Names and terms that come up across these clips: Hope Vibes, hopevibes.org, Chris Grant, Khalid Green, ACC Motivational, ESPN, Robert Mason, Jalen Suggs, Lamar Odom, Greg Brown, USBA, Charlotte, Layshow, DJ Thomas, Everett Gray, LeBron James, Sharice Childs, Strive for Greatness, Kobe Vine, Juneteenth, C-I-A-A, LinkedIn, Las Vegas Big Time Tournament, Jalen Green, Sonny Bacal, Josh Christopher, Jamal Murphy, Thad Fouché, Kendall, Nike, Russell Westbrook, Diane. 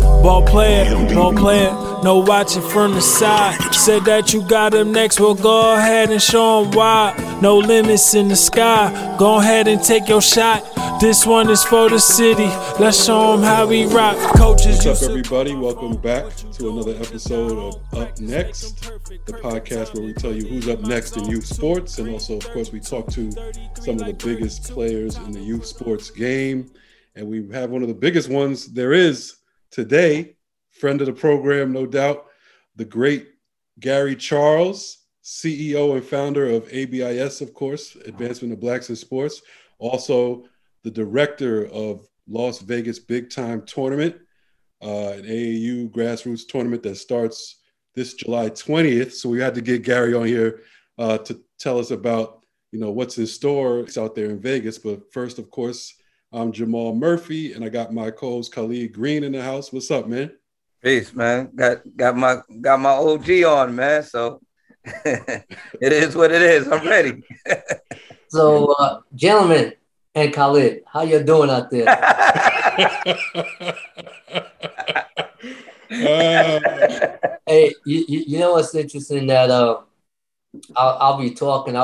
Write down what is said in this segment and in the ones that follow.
Ball player, no watching from the side. Said that you got him next, well go ahead and show him why. No limits in the sky, go ahead and take your shot. This one is for the city, let's show him how we rock. Coaches. What's up everybody, welcome back to another episode of Up Next, the podcast where we tell you who's up next in youth sports, and also of course we talk to some of the biggest players in the youth sports game. And we have one of the biggest ones there is today, friend of the program, no doubt, the great Gary Charles, CEO and founder of ABIS, of course, Advancement of Blacks in Sports, also the director of Las Vegas Big Time Tournament, an AAU grassroots tournament that starts this July 20th. So we had to get Gary on here to tell us about, you know, what's in store. It's out there in Vegas. But first, of course, I'm Jamal Murphy, and I got my co-host Khalid Green in the house. What's up, man? Peace, man. Got my OG on, man. So it is what it is. I'm ready. So, gentlemen and Khalid, how you doing out there? Hey, you know what's interesting? That I'll be talking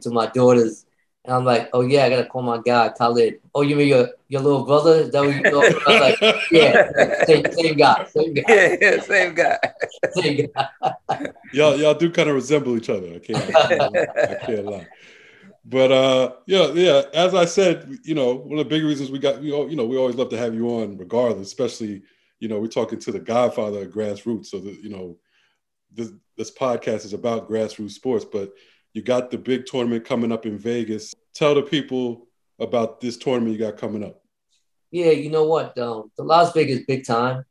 to my daughters. And I'm like, oh, yeah, I got to call my guy, Khalid. Oh, you mean your little brother? Is that what you talking about? I was like, yeah, same guy. Yeah, same guy. Y'all do kind of resemble each other. I can't lie. But, yeah, as I said, you know, one of the big reasons we always love to have you on regardless, especially, you know, we're talking to the godfather of grassroots. So, this podcast is about grassroots sports, but you got the big tournament coming up in Vegas. Tell the people about this tournament you got coming up. Yeah, you know what? The Las Vegas Big Time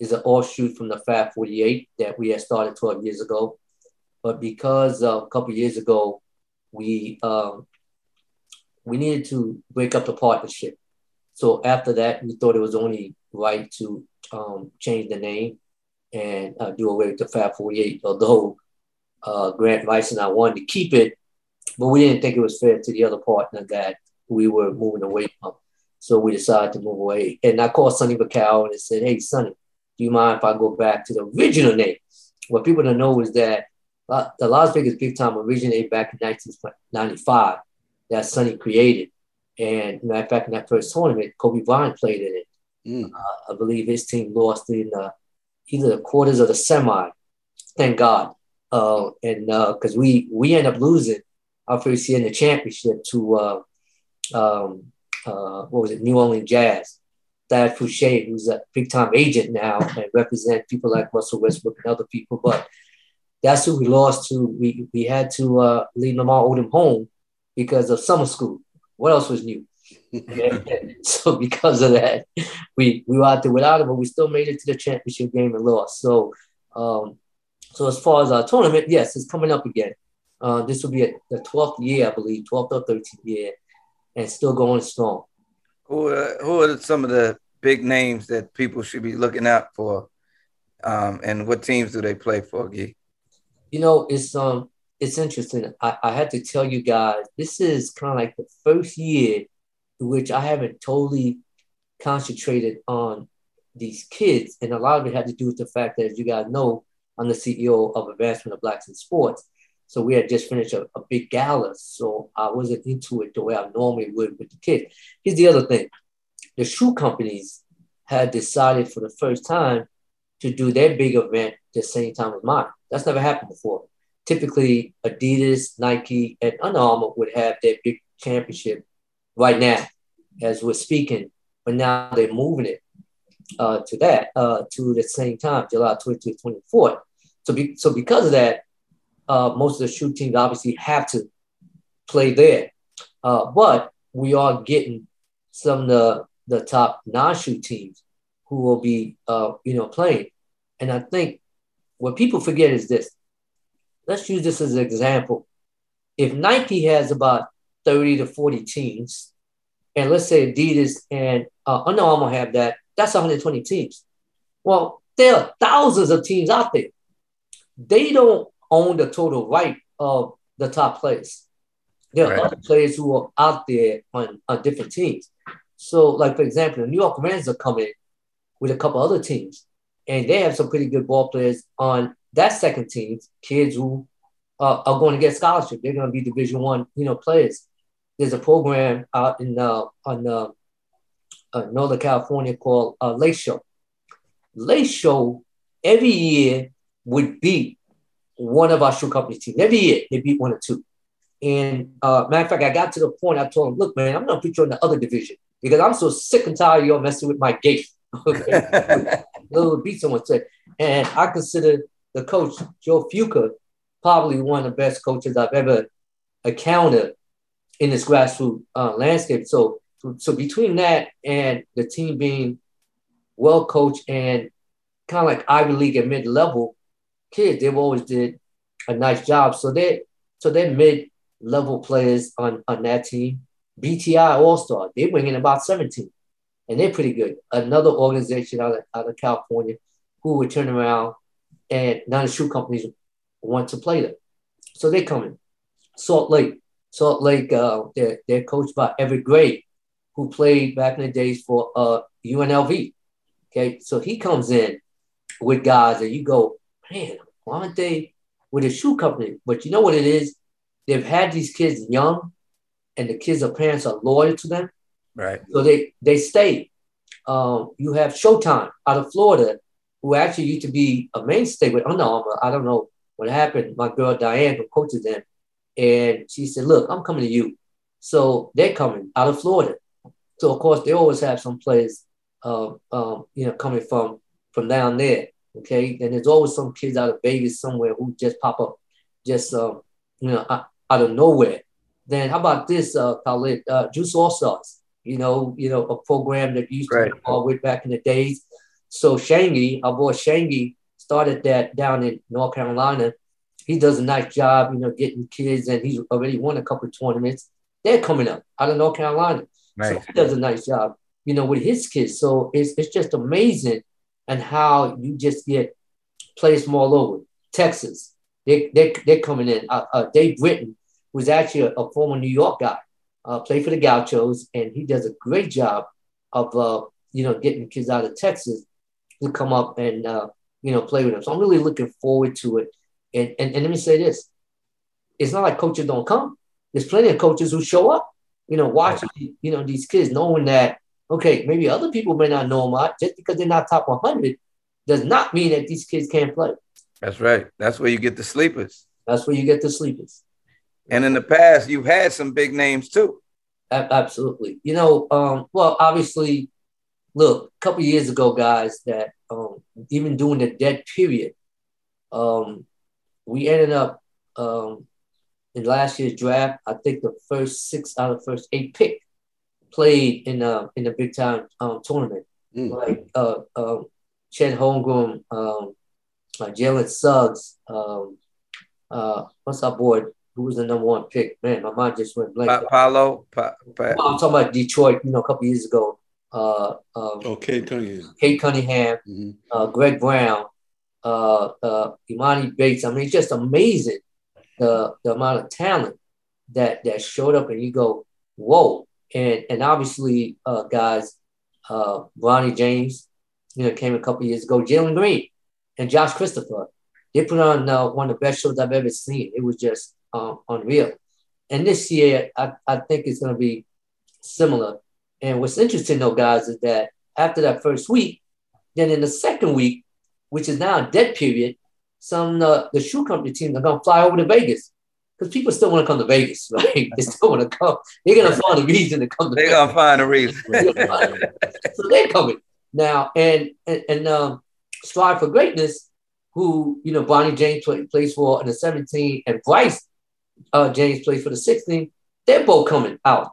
is an offshoot from the Fab 48 that we had started 12 years ago. But because a couple of years ago, we needed to break up the partnership. So after that, we thought it was only right to change the name and do away with the Fab 48, although Grant Rice and I wanted to keep it, but we didn't think it was fair to the other partner that we were moving away from. So we decided to move away. And I called Sonny Bacal and I said, hey, Sonny, do you mind if I go back to the original name? What people don't know is that the Las Vegas Big Time originated back in 1995 that Sonny created. And matter of fact, in that first tournament, Kobe Vine played in it. I believe his team lost in either the quarters or the semi. Thank God. Because we end up losing our first year in the championship to New Orleans Jazz. Thad Fouché, who's a big-time agent now and represent people like Russell Westbrook and other people. But that's who we lost to. We had to leave Lamar Odom home because of summer school. What else was new? So because of that, we were out there without him, but we still made it to the championship game and lost. So So as far as our tournament, yes, it's coming up again. This will be the 12th year, I believe, 12th or 13th year, and still going strong. Who are some of the big names that people should be looking out for, and what teams do they play for, Guy? You know, it's interesting. I had to tell you guys, this is kind of like the first year in which I haven't totally concentrated on these kids, and a lot of it had to do with the fact that, as you guys know, I'm the CEO of Advancement of Blacks in Sports. So we had just finished a big gala. So I wasn't into it the way I normally would with the kids. Here's the other thing. The shoe companies had decided for the first time to do their big event the same time as mine. That's never happened before. Typically, Adidas, Nike, and Under Armour would have their big championship right now as we're speaking. But now they're moving it to the same time, July 22 to 24th. So because of that, most of the shoe teams obviously have to play there. But we are getting some of the top non-shoe teams who will be, playing. And I think what people forget is this. Let's use this as an example. If Nike has about 30 to 40 teams, and let's say Adidas and Under Armour have that, that's 120 teams. Well, there are thousands of teams out there. They don't own the total right of the top players. There are other players who are out there on different teams. So, like, for example, the New York Rams are coming with a couple other teams, and they have some pretty good ball players on that second team, kids who are going to get scholarship. They're going to be Division I, players. There's a program out in Northern California called Layshow. Layshow every year would beat one of our shoe company teams. Every year they beat one or two. And matter of fact, I got to the point I told him, look, man, I'm going to put you in the other division because I'm so sick and tired of y'all messing with my gate. Okay. Beat someone today. And I consider the coach, Joe Fuca, probably one of the best coaches I've ever encountered in this grassroots landscape. So between that and the team being well coached and kind of like Ivy League and mid-level kids, they've always did a nice job. So they're mid-level players on that team. B.T.I. All-Star, they bring in about 17, and they're pretty good. Another organization out of California who would turn around and none of the shoe companies want to play them. So they're coming. Salt Lake, they're coached by Everett Gray, who played back in the days for UNLV. Okay, so he comes in with guys and you go, man, why aren't they with a shoe company? But you know what it is? They've had these kids young and the kids' parents are loyal to them. Right. So they stay. You have Showtime out of Florida, who actually used to be a mainstay with Under Armour. I don't know what happened. My girl Diane, who coaches them, and she said, look, I'm coming to you. So they're coming out of Florida. So, of course, they always have some players, coming from down there. Okay, and there's always some kids out of Vegas somewhere who just pop up, just out of nowhere. Then how about this, Khalid, Juice All-Stars? A program that used to be all with back in the days. So Shangi, our boy Shangi, started that down in North Carolina. He does a nice job, getting kids, and he's already won a couple of tournaments. They're coming up out of North Carolina. Nice. So he does a nice job, with his kids. So it's just amazing. And how you just get players from all over. Texas, they're coming in. Dave Britton, who's actually a former New York guy, played for the Gauchos, and he does a great job of getting kids out of Texas to come up and play with them. So I'm really looking forward to it. And let me say this: it's not like coaches don't come. There's plenty of coaches who show up. Watching these kids, knowing that. Okay, maybe other people may not know them. Just because they're not top 100 does not mean that these kids can't play. That's right. That's where you get the sleepers. And in the past, you've had some big names too. Absolutely. Obviously, look, a couple of years ago, guys, that even during the dead period, we ended up in last year's draft, I think the first 6 out of the first 8 picks played in the big time tournament, like Chet Holmgren, Jalen Suggs, what's our boy? Who was the number 1 pick? Man, my mind just went blank. I'm talking about Detroit. A couple years ago. Kate Cunningham. Mm-hmm. Greg Brown, Imani Bates. I mean, it's just amazing the amount of talent that showed up, and you go, whoa. And obviously, guys, Ronnie James, came a couple years ago. Jalen Green and Josh Christopher, they put on one of the best shows I've ever seen. It was just unreal. And this year, I think it's going to be similar. And what's interesting, though, guys, is that after that first week, then in the second week, which is now a dead period, some of the shoe company teams are going to fly over to Vegas. Because people still want to come to Vegas, right? They still want to come. They're going to find a reason to come to Vegas. They're going to find a reason. So they're coming. Now, and Strive for Greatness, who, Bonnie James plays for in the 17, and Bryce James plays for the 16. They're both coming out.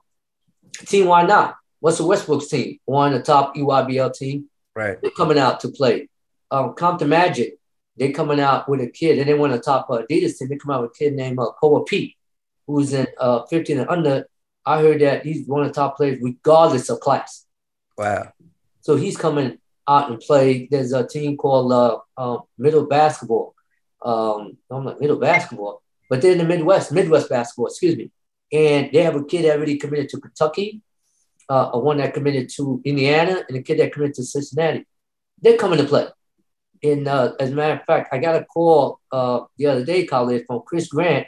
Team Why Not? Russell Westbrook's team, one of the top EYBL team. Right. They're coming out to play. Compton Magic. They're coming out with a kid, and they won the top Adidas team. They come out with a kid named Koa Pete, who's in 15 and under. I heard that he's one of the top players regardless of class. Wow. So he's coming out and play. There's a team called Middle Basketball. I'm like Middle Basketball, but they're in the Midwest Basketball, excuse me. And they have a kid that already committed to Kentucky, one that committed to Indiana, and a kid that committed to Cincinnati. They're coming to play. And as a matter of fact, I got a call the other day, colleague, from Chris Grant,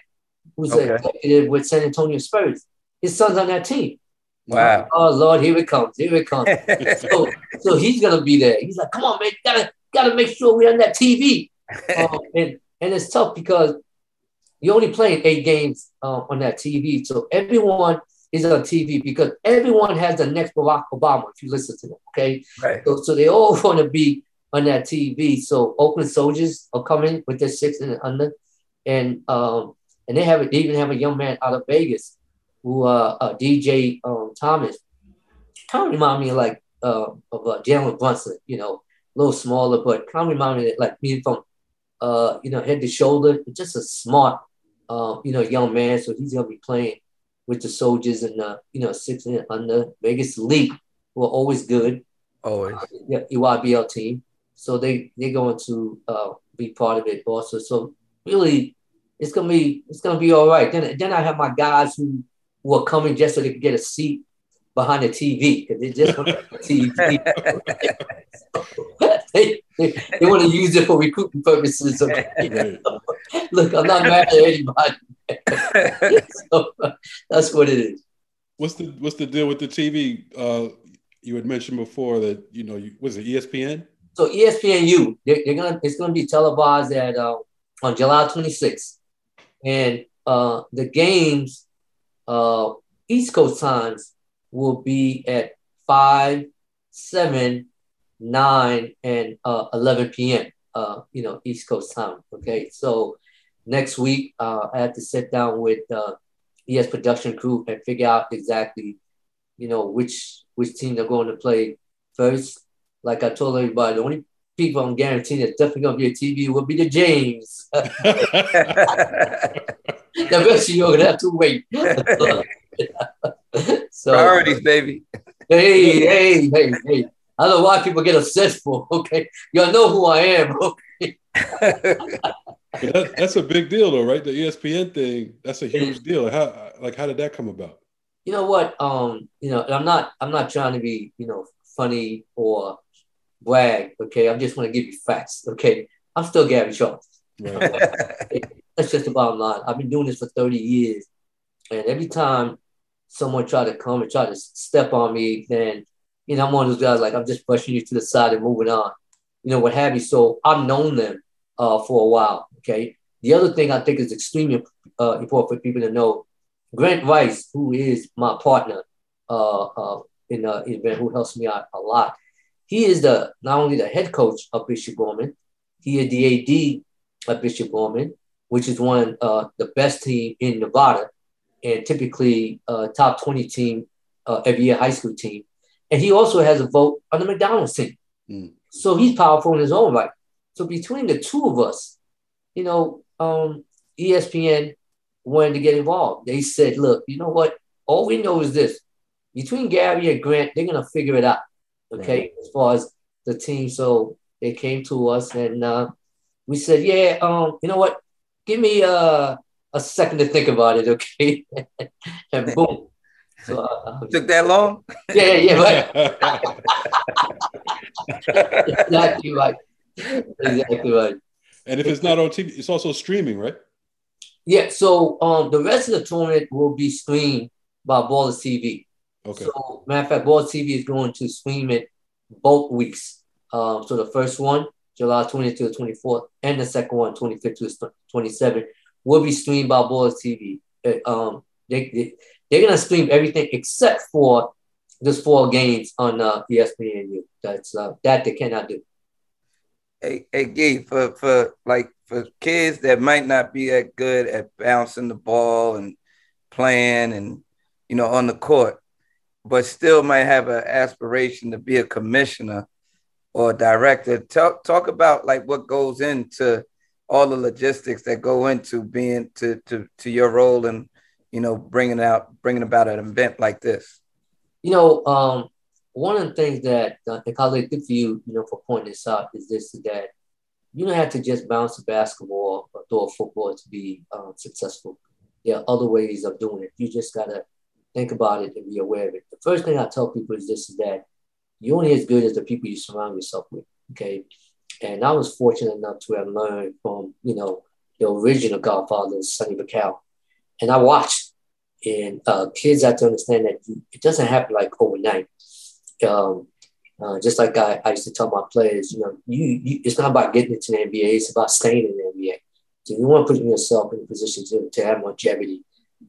who's an executive with San Antonio Spurs. His son's on that team. Wow. Oh, Lord, here it comes. Here it comes. So he's going to be there. He's like, come on, man, got to make sure we're on that TV. And it's tough because you're only playing 8 games on that TV. So everyone is on TV because everyone has the next Barack Obama, if you listen to them, okay? Right. So they all want to be on that TV. So Oakland Soldiers are coming with their 6 and under. And they even have a young man out of Vegas who DJ Thomas. Kind of remind me like of Jalen Brunson, you know, a little smaller, but kind of remind me like me from, you know, head to shoulder. Just a smart, you know, young man. So he's going to be playing with the Soldiers in the, you know, 6 and under Vegas League, who are always good. Always. Yeah, EYBL team. So they're going to be part of it also. So really, it's gonna be all right. Then I have my guys who are coming just so they can get a seat behind the TV because they just want the TV. they want to use it for recruiting purposes. Look, I'm not mad at anybody. So that's what it is. What's the deal with the TV? You had mentioned before that was it ESPN? So ESPNU, it's gonna be televised at on July 26th, and the games, East Coast times will be at 5, 7, 9, and 11 p.m. East Coast time. Okay, so next week I have to sit down with ES production crew and figure out exactly, which team they're going to play first. Like I told everybody, the only people I'm guaranteeing that's definitely going to be a TV will be the James. The rest of you are going to have to wait. So, priorities, baby. Hey. I don't know why people get obsessed for, okay? Y'all know who I am, okay? That's a big deal, though, right? The ESPN thing, that's a huge deal. How did that come about? You know what? I'm not trying to be, funny or brag. Okay, I just want to give you facts. Okay, I'm still Gary Charles. Right. That's just the bottom line. I've been doing this for 30 years, and every time someone try to step on me, then I'm one of those guys like I'm just pushing you to the side and moving on, what have you. So I've known them for a while. Okay, the other thing I think is extremely important for people to know. Grant Rice, who is my partner in the event, who helps me out a lot, he is not only the head coach of Bishop Gorman, he is the AD of Bishop Gorman, which is one of the best team in Nevada and typically top 20 team every year, high school team. And he also has a vote on the McDonald's team. Mm. So he's powerful in his own right. So between the two of us, ESPN wanted to get involved. They said, look, you know what? All we know is this. Between Gary and Grant, they're going to figure it out, okay, right, as far as the team. So they came to us, and we said, yeah, you know what? Give me a second to think about it, okay? And boom. So, took that long? Yeah, right. Exactly right. And if it's not on TV, it's also streaming, right? Yeah, so the rest of the tournament will be streamed by Baller TV. Okay. So, matter of fact, Baller TV is going to stream it both weeks. So the first one, July 20th to the 24th, and the second one, 25th to the 27th, will be streamed by Baller TV. They're going to stream everything except for those 4 games on ESPNU. That's that they cannot do. Hey, Gabe, for kids that might not be that good at bouncing the ball and playing and, on the court, but still might have an aspiration to be a commissioner or a director, talk about like what goes into all the logistics that go into being to your role and, bringing about an event like this. One of the things that the colleague did for you, for pointing this out, is this, that you don't have to just bounce a basketball or throw a football to be successful. there are other ways of doing it. You just got to think about it and be aware of it. The first thing I tell people is this, is that you're only as good as the people you surround yourself with, okay? And I was fortunate enough to have learned from, you know, the original Godfather, Sonny Bacal. And I watched. And kids have to understand that it doesn't happen like overnight. Just like I used to tell my players, you know, it's not about getting into the NBA, it's about staying in the NBA. So you want to put yourself in a position to have longevity.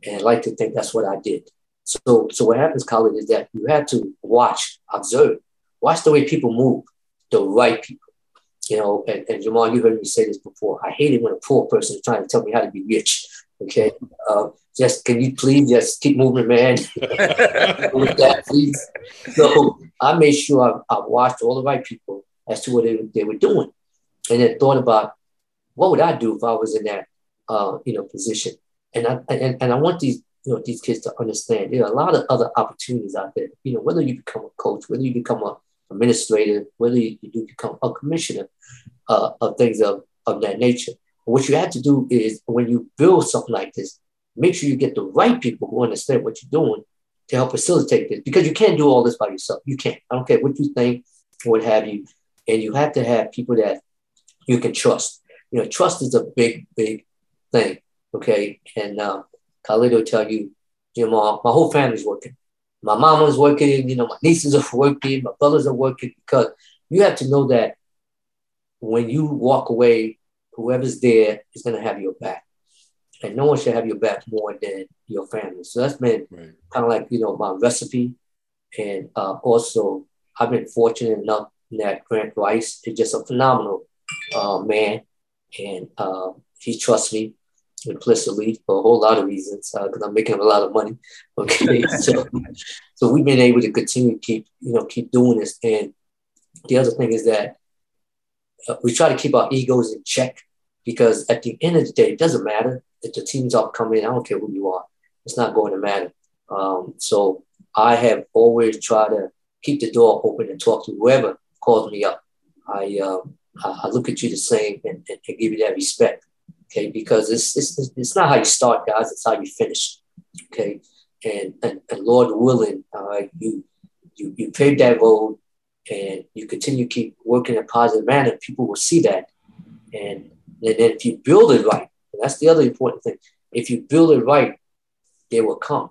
And I like to think that's what I did. So what happens, Colin, is that you have to watch, observe, watch the way people move, the right people. You know, and Jamal, you heard me say this before. I hate it when a poor person is trying to tell me how to be rich. Okay, just can you please just keep moving, man? With that, please. So I made sure I watched all the right people as to what they were doing, and then thought about what would I do if I was in that position. And I want these kids to understand there are a lot of other opportunities out there. You know, whether you become a coach, whether you become an administrator, whether you do become a commissioner of things of that nature. What you have to do is when you build something like this, make sure you get the right people who understand what you're doing to help facilitate this, because you can't do all this by yourself. You can't. I don't care what you think, what have you. And you have to have people that you can trust. You know, trust is a big, big thing. Okay. And Khalid will tell you, Jamal, my whole family's working. My mama's working. You know, my nieces are working. My brothers are working, because you have to know that when you walk away, whoever's there is going to have your back, and no one should have your back more than your family. So that's been kind of like, you know, my recipe. And also I've been fortunate enough that Grant Rice is just a phenomenal man. And he trusts me implicitly for a whole lot of reasons, because I'm making him a lot of money. Okay. so we've been able to continue to keep doing this. And the other thing is that we try to keep our egos in check, because at the end of the day, it doesn't matter if the teams are coming. I don't care who you are. It's not going to matter. So I have always tried to keep the door open and talk to whoever calls me up. I look at you the same and give you that respect, okay? Because it's not how you start, guys. It's how you finish, okay? And Lord willing, you paved that road, and you continue to keep working in a positive manner, people will see that. And then if you build it right, and that's the other important thing, if you build it right, they will come,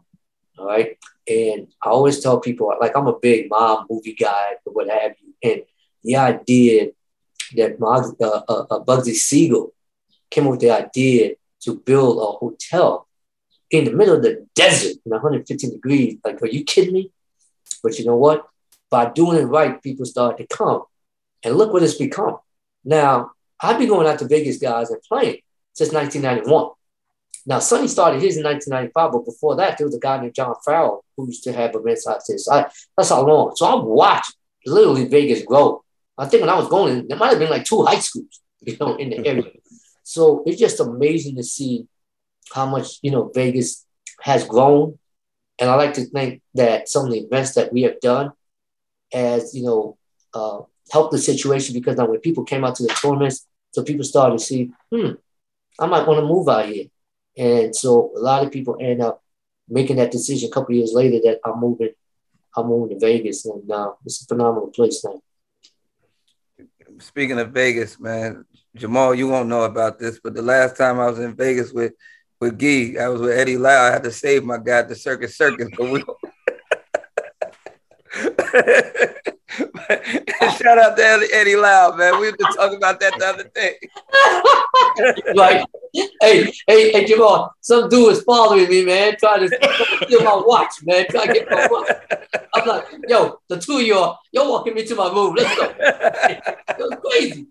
all right? And I always tell people, like, I'm a big mob movie guy or what have you, and the idea that Bugsy Siegel came up with the idea to build a hotel in the middle of the desert in 115 degrees, like, are you kidding me? But you know what? By doing it right, people start to come. And look what it's become. Now, I've been going out to Vegas, guys, and playing since 1991. Now, Sonny started his in 1995, but before that, there was a guy named John Farrell who used to have events out there. So that's how long. So I watched literally Vegas grow. I think when I was going, there might have been like 2 high schools, you know, in the area. So it's just amazing to see how much, you know, Vegas has grown. And I like to think that some of the events that we have done as, you know, help the situation, because now when people came out to the tournaments, so people started to see, I might want to move out here. And so a lot of people end up making that decision a couple of years later that I'm moving to Vegas, and it's a phenomenal place now. Speaking of Vegas, man, Jamal, you won't know about this, but the last time I was in Vegas with Gee, I was with Eddie Lyle. I had to save my guy at the Circus, but we shout out to Eddie Lyle, man. We were just talking about that the other day. Like, hey, Jamal, some dude is following me, man, trying to steal my watch, man. Trying to get my watch. I'm like, yo, the two of y'all, you're walking me to my room. Let's go. It was crazy.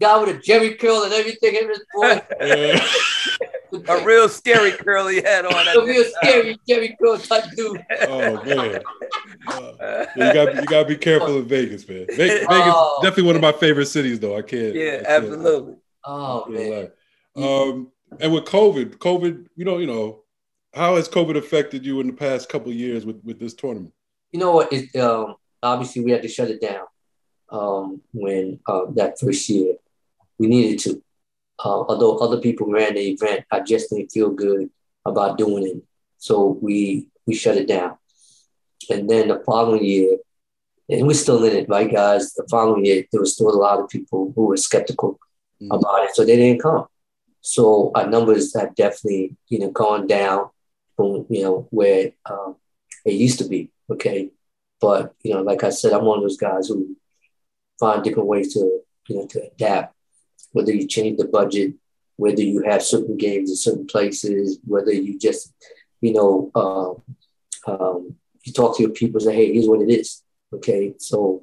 Guy with a Jerry curl and everything in his voice. A real scary curly head on that. A real scary Jerry curl type dude. Oh man, you gotta be careful in Vegas, man. Vegas definitely one of my favorite cities, though. I can't. Yeah, absolutely. Oh man. And with COVID, you know, how has COVID affected you in the past couple of years with this tournament? You know what? Obviously we had to shut it down. When that first year, we needed to. although other people ran the event, I just didn't feel good about doing it. So we shut it down. And then the following year, and we're still in it, right, guys? The following year, there was still a lot of people who were skeptical about it, so they didn't come. So our numbers have definitely, you know, gone down from, you know, where it used to be, okay? But, you know, like I said, I'm one of those guys who find different ways to, you know, to adapt, whether you change the budget, whether you have certain games in certain places, whether you just, you know, you talk to your people and say, hey, here's what it is. Okay. So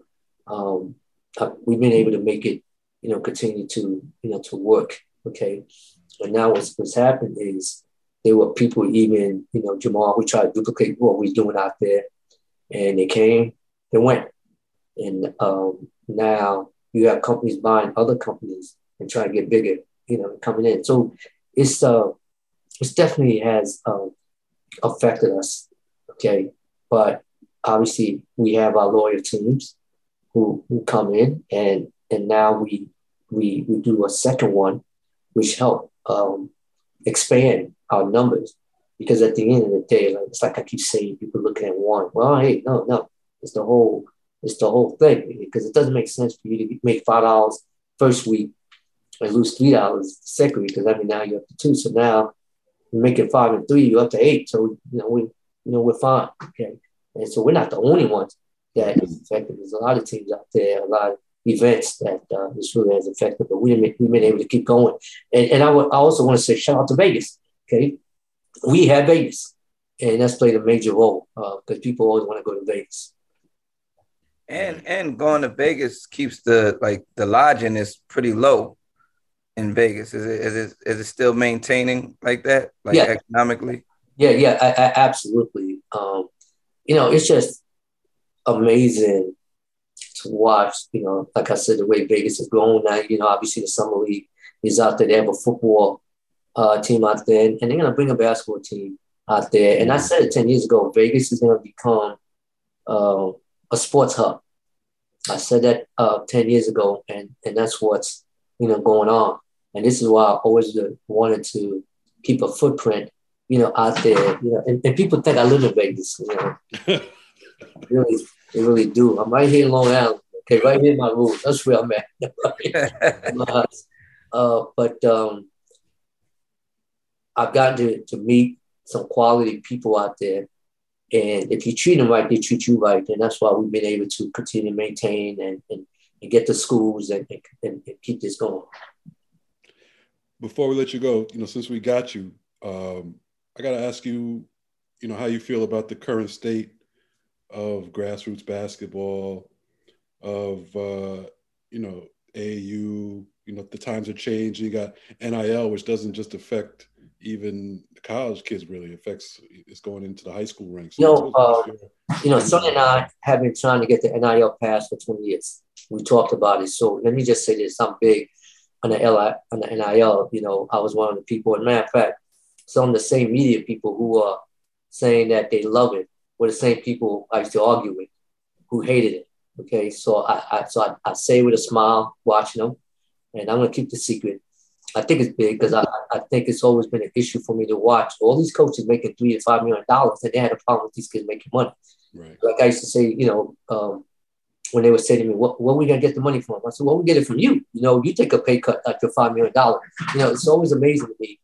we've been able to make it, you know, continue to, you know, to work. Okay. And now what's happened is there were people, even, you know, Jamal, who tried to duplicate what we're doing out there, and they came, they went. And now you have companies buying other companies and trying to get bigger, you know, coming in. So it's definitely has affected us. Okay. But obviously we have our lawyer teams who come in, and now we do a second one, which help expand our numbers, because at the end of the day, like, it's like I keep saying, people looking at one. Well, hey, no, it's the whole thing, because it doesn't make sense for you to make $5 first week and lose $3 second week, because I mean now you're up to $2. So now you're making $5 and $3, you're up to $8. So you know we're fine. Okay. And so we're not the only ones that is affected. There's a lot of teams out there, a lot of events that this really has affected, but we've been able to keep going. And I also want to say shout out to Vegas, okay? We have Vegas, and that's played a major role because people always want to go to Vegas. And going to Vegas keeps the lodging is pretty low in Vegas. Is it still maintaining like that, like economically? Yeah, I absolutely. You know, it's just amazing to watch, you know, like I said, the way Vegas is going now. You know, obviously the Summer League is out there. They have a football team out there, and they're going to bring a basketball team out there. And I said it 10 years ago, Vegas is going to become a sports hub. I said that 10 years ago, and that's what's, you know, going on. And this is why I always wanted to keep a footprint, you know, out there, you know, and people think I live in Vegas, you know, they really do. I'm right here in Long Island, okay, right here in my room. That's where I'm at. But I've gotten to meet some quality people out there, and if you treat them right, they treat you right, and that's why we've been able to continue to maintain and get the schools and keep this going. Before we let you go, you know, since we got you, I got to ask you, you know, how you feel about the current state of grassroots basketball, of, you know, AAU, you know, the times are changing. You got NIL, which doesn't just affect even college kids, really. It affects, it's going into the high school ranks. So you know, Sonny and I have been trying to get the NIL pass for 20 years. We talked about it. So let me just say this, I'm big on the NIL. You know, I was one of the people, and matter of fact, some of the same media people who are saying that they love it were the same people I used to argue with who hated it, okay? So I say with a smile watching them, and I'm going to keep the secret. I think it's big because I think it's always been an issue for me to watch all these coaches making $3 to $5 million, and they had a problem with these kids making money. Right. Like I used to say, you know, when they would say to me, what are we going to get the money from? I said, well, we get it from you. You know, you take a pay cut after $5 million. You know, it's always amazing to me.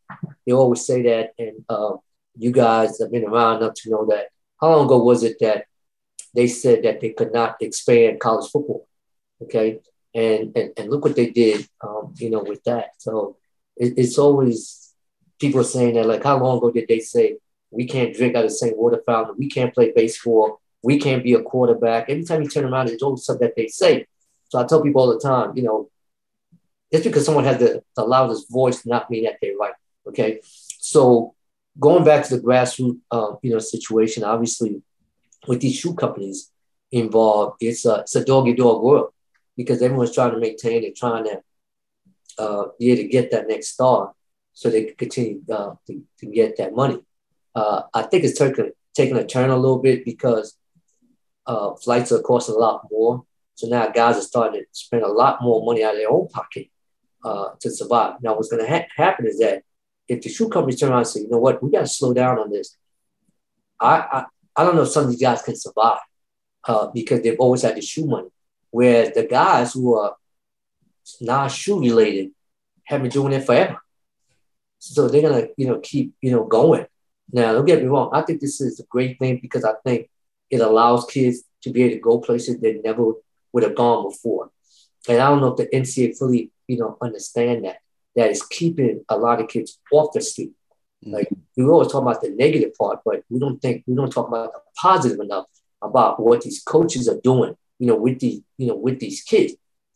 They always say that. And you guys have been around enough to know that. How long ago was it that they said that they could not expand college football? Okay. And look what they did, you know, with that. So it's always people saying that, like, how long ago did they say we can't drink out of the same water fountain? We can't play baseball. We can't be a quarterback. Every time you turn around, it's always something that they say. So I tell people all the time, you know, just because someone has the loudest voice, not mean that they're right. Okay. So going back to the grassroots, you know, situation, obviously with these shoe companies involved, it's a dog-eat-dog world, because everyone's trying to maintain and trying to, to get that next star so they can continue to get that money. I think it's taking a turn a little bit because flights are costing a lot more. So now guys are starting to spend a lot more money out of their own pocket to survive. Now, what's going to happen is that if the shoe companies turn around and say, you know what, we got to slow down on this. I don't know if some of these guys can survive because they've always had the shoe money. Whereas the guys who are not shoe related have been doing it forever. So they're going to, keep, going. Now, don't get me wrong. I think this is a great thing because I think it allows kids to be able to go places they never would have gone before. And I don't know if the NCAA fully, understand that is keeping a lot of kids off the street. Like we always talk about the negative part, but we don't talk about the positive enough about what these coaches are doing, with these kids.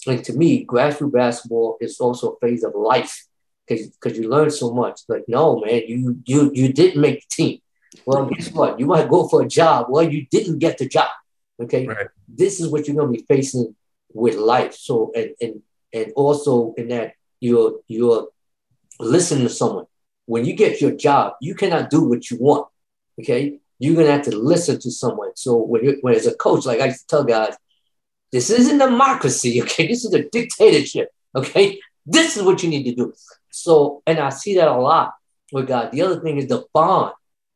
And to me, grassroots basketball is also a phase of life because you learn so much. Like, no, man, you didn't make the team. Well, guess what? You might go for a job. Well, you didn't get the job. Okay, right. This is what you're going to be facing with life. So, and also in that you're listening to someone. When you get your job, you cannot do what you want, okay? You're going to have to listen to someone. So when as a coach, like I used to tell guys, this isn't democracy, okay? This is a dictatorship, okay? This is what you need to do. So, and I see that a lot with guys. The other thing is the bond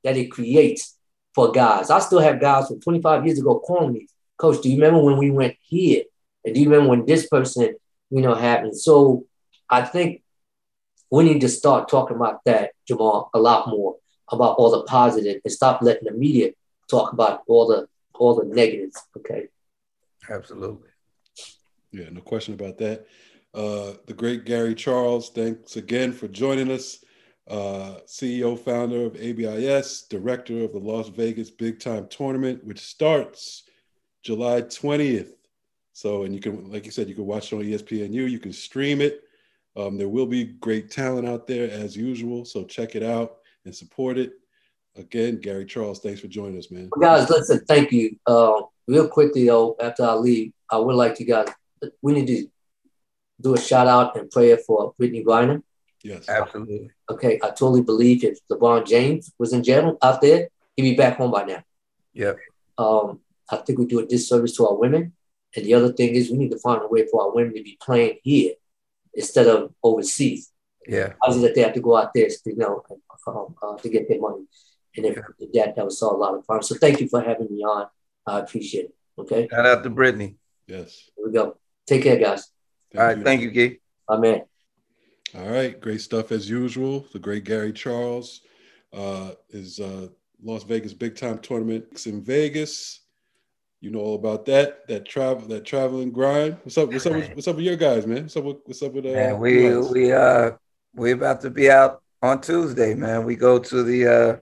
that it creates for guys. I still have guys from 25 years ago calling me, Coach, do you remember when we went here? And do you remember when this person, happened? So I think we need to start talking about that, Jamal, a lot more about all the positive and stop letting the media talk about all the negatives. Okay. Absolutely. Yeah, no question about that. The great Gary Charles, thanks again for joining us. CEO, founder of ABIS, director of the Las Vegas Big Time Tournament, which starts July 20th. So, and you can, like you said, you can watch it on ESPNU, you can stream it. There will be great talent out there as usual. So check it out and support it. Again, Gary Charles, thanks for joining us, man. Well, guys, listen, thank you. Real quickly, though, after I leave, I would like you guys, we need to do a shout out and prayer for Brittany Griner. Yes, absolutely. Okay, I totally believe if LeBron James was in jail out there, he'd be back home by now. Yeah. I think we do a disservice to our women. And the other thing is we need to find a way for our women to be playing here instead of overseas. Yeah. Obviously that they have to go out there, to get their money. And if that was a lot of fun. So thank you for having me on. I appreciate it. Okay. Shout out to Brittany. Yes. Here we go. Take care, guys. All right. Thank you, Gee. Amen. All right. Great stuff as usual. The great Gary Charles is Las Vegas Big Time Tournament. It's in Vegas. You know all about that. That traveling grind. What's up with your guys, man? What's up with man, we about to be out on Tuesday, man. We go to the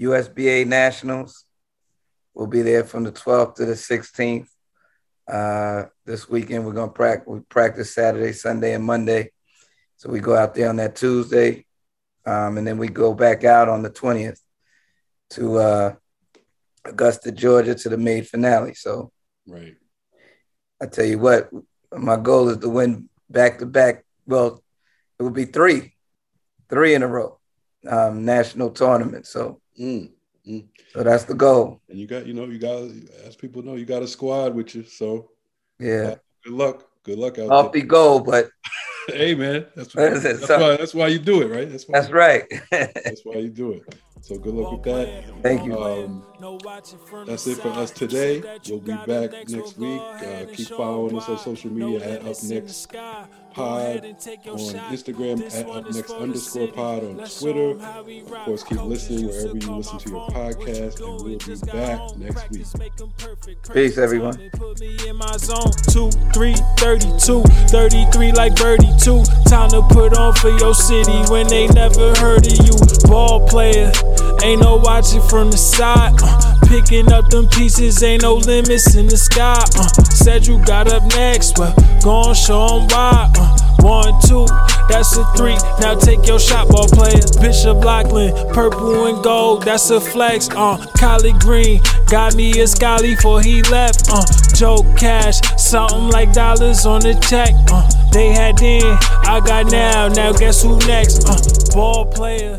USBA Nationals. We'll be there from the 12th to the 16th. This weekend we're gonna practice. We practice Saturday, Sunday, and Monday. So we go out there on that Tuesday, and then we go back out on the 20th to Augusta, Georgia, to the maid finale. So, right. I tell you what, my goal is to win back-to-back. Well, it would be three in a row, national tournament. So, So that's the goal. And you got, as people know, you got a squad with you. So, yeah. Good luck out there. Off the goal, but. Hey, man, that's why you do it, right? That's why you do it. So good luck with that. Thank you. That's it for us today. We'll be back next week. Keep following us on social media at UpNextPod on Instagram, at UpNext_pod on Twitter. Of course, keep listening wherever you listen to your podcast, and we'll be back next week. Peace, everyone. 2, 3, 32, 33 like birdie. 2, time to put on for your city when they never heard of you. Ball player, ain't no watching from the side. Picking up them pieces, ain't no limits in the sky. Said you got up next, well, gon' show 'em why. 1, 2, that's a 3. Now take your shot, ball player. Bishop Lachlan, purple and gold, that's a flex. Kylie Green got me a Scully before he left. Joe Cash, something like dollars on the check. They had then, I got now. Now guess who next? Ball player.